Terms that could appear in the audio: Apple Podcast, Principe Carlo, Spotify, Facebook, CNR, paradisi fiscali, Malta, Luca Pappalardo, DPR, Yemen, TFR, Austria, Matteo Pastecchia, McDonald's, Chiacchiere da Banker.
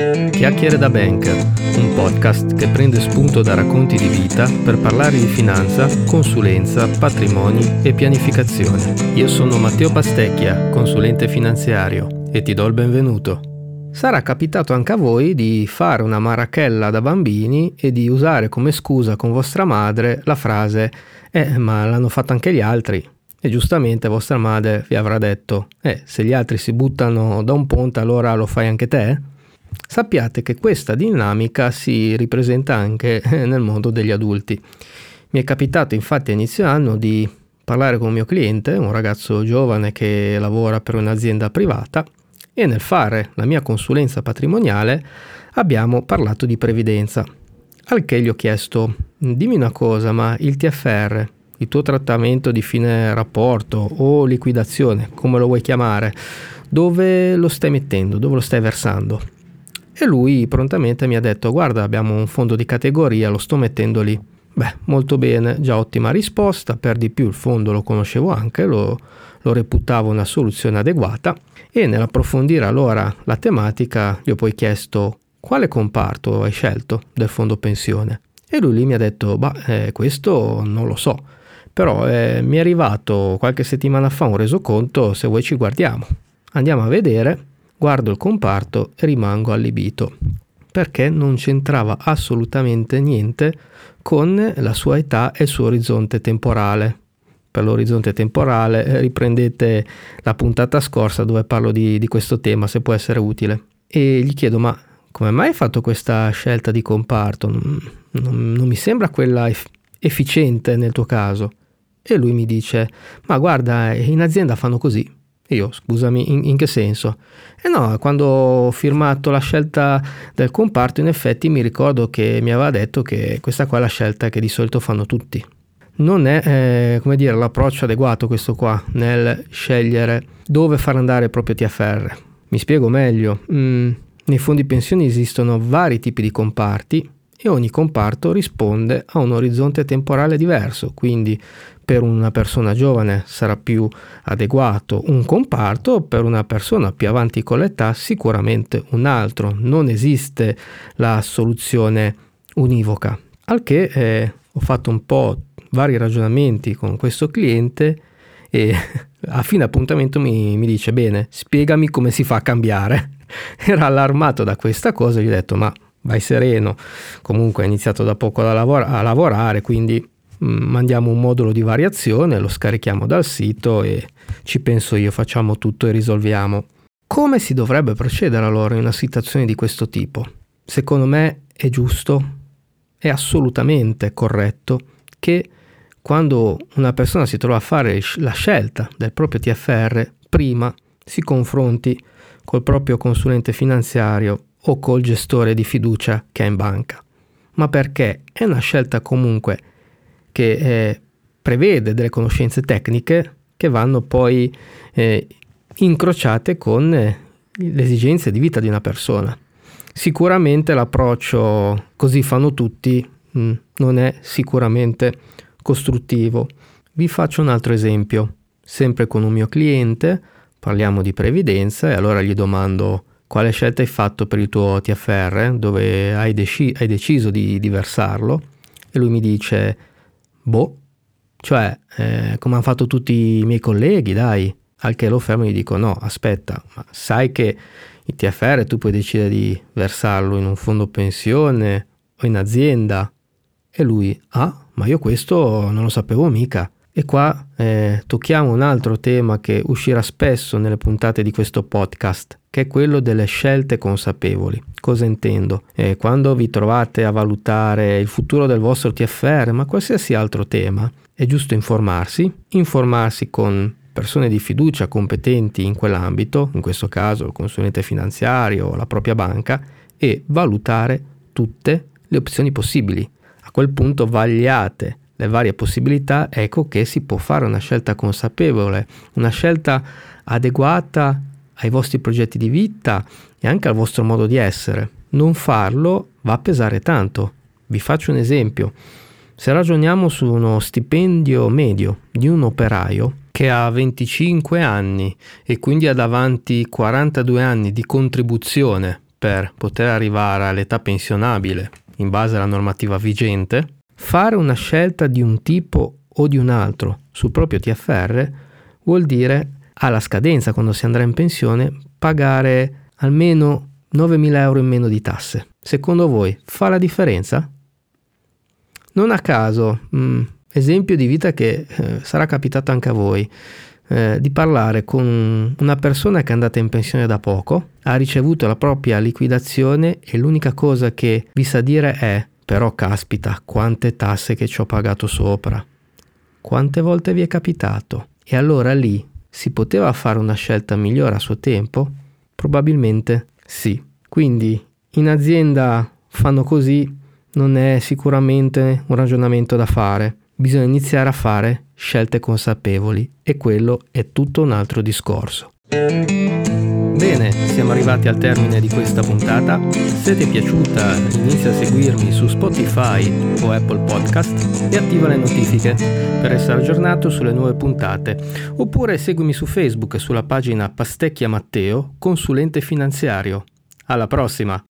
Chiacchiere da Banker, un podcast che prende spunto da racconti di vita per parlare di finanza, consulenza, patrimoni e pianificazione. Io sono Matteo Pastecchia, consulente finanziario, e ti do il benvenuto. Sarà capitato anche a voi di fare una marachella da bambini e di usare come scusa con vostra madre la frase «ma l'hanno fatto anche gli altri». E giustamente vostra madre vi avrà detto «se gli altri si buttano da un ponte allora lo fai anche te?». Sappiate che questa dinamica si ripresenta anche nel mondo degli adulti. Mi è capitato infatti a inizio anno di parlare con un mio cliente, un ragazzo giovane che lavora per un'azienda privata, e nel fare la mia consulenza patrimoniale abbiamo parlato di previdenza, al che gli ho chiesto: dimmi una cosa, ma il TFR, il tuo trattamento di fine rapporto o liquidazione, come lo vuoi chiamare, dove lo stai mettendo, dove lo stai versando? E lui prontamente mi ha detto: guarda, abbiamo un fondo di categoria, lo sto mettendo lì. Beh, molto bene, già ottima risposta, per di più il fondo lo conoscevo anche, lo reputavo una soluzione adeguata, e nell'approfondire allora la tematica gli ho poi chiesto: quale comparto hai scelto del fondo pensione? E lui lì mi ha detto: questo non lo so, però mi è arrivato qualche settimana fa un resoconto, se vuoi ci guardiamo. Andiamo a vedere. Guardo il comparto e rimango allibito, perché non c'entrava assolutamente niente con la sua età e il suo orizzonte temporale. Per l'orizzonte temporale riprendete la puntata scorsa dove parlo di questo tema, se può essere utile. E gli chiedo: ma come mai hai fatto questa scelta di comparto? Non mi sembra quella efficiente nel tuo caso. E lui mi dice: ma guarda, in azienda fanno così. Io, scusami, in che senso? No, quando ho firmato la scelta del comparto, in effetti mi ricordo che mi aveva detto che questa qua è la scelta che di solito fanno tutti. Non è, l'approccio adeguato questo qua, nel scegliere dove far andare il proprio TFR. Mi spiego meglio. Nei fondi pensioni esistono vari tipi di comparti e ogni comparto risponde a un orizzonte temporale diverso, quindi per una persona giovane sarà più adeguato un comparto, per una persona più avanti con l'età sicuramente un altro. Non esiste la soluzione univoca. Al che ho fatto un po' vari ragionamenti con questo cliente e a fine appuntamento mi dice: bene, spiegami come si fa a cambiare. Era allarmato da questa cosa e gli ho detto: ma vai sereno, comunque ha iniziato da poco a lavorare, quindi mandiamo un modulo di variazione, lo scarichiamo dal sito e ci penso io, facciamo tutto e risolviamo. Come si dovrebbe procedere allora in una situazione di questo tipo? Secondo me è giusto, è assolutamente corretto che quando una persona si trova a fare la scelta del proprio TFR, prima si confronti col proprio consulente finanziario o col gestore di fiducia che è in banca, ma perché è una scelta comunque che prevede delle conoscenze tecniche che vanno poi incrociate con le esigenze di vita di una persona. Sicuramente l'approccio "così fanno tutti" non è sicuramente costruttivo. Vi faccio un altro esempio, sempre con un mio cliente, parliamo di previdenza e allora gli domando: quale scelta hai fatto per il tuo TFR, dove hai deciso di versarlo? E lui mi dice: come hanno fatto tutti i miei colleghi, dai. Al che lo fermo e gli dico: no, aspetta, ma sai che il TFR tu puoi decidere di versarlo in un fondo pensione o in azienda? E lui: ma io questo non lo sapevo mica. E qua tocchiamo un altro tema che uscirà spesso nelle puntate di questo podcast, che è quello delle scelte consapevoli. Cosa intendo? Quando vi trovate a valutare il futuro del vostro TFR, ma qualsiasi altro tema, è giusto informarsi con persone di fiducia competenti in quell'ambito, in questo caso il consulente finanziario o la propria banca, e valutare tutte le opzioni possibili. A quel punto vagliate le varie possibilità, ecco che si può fare una scelta consapevole, una scelta adeguata ai vostri progetti di vita e anche al vostro modo di essere. Non farlo va a pesare tanto. Vi faccio un esempio. Se ragioniamo su uno stipendio medio di un operaio che ha 25 anni e quindi ha davanti 42 anni di contribuzione per poter arrivare all'età pensionabile in base alla normativa vigente, fare una scelta di un tipo o di un altro sul proprio TFR vuol dire alla scadenza, quando si andrà in pensione, pagare almeno 9.000 euro in meno di tasse. Secondo voi fa la differenza? Non a caso, esempio di vita che sarà capitato anche a voi, di parlare con una persona che è andata in pensione da poco, ha ricevuto la propria liquidazione e l'unica cosa che vi sa dire è: però caspita, quante tasse che ci ho pagato sopra. Quante volte vi è capitato? E allora lì si poteva fare una scelta migliore a suo tempo? Probabilmente sì. Quindi in azienda fanno così, non è sicuramente un ragionamento da fare. Bisogna iniziare a fare scelte consapevoli e quello è tutto un altro discorso. Bene, siamo arrivati al termine di questa puntata. Se ti è piaciuta, inizia a seguirmi su Spotify o Apple Podcast e attiva le notifiche per essere aggiornato sulle nuove puntate, oppure seguimi su Facebook sulla pagina Pastecchia Matteo, consulente finanziario. Alla prossima!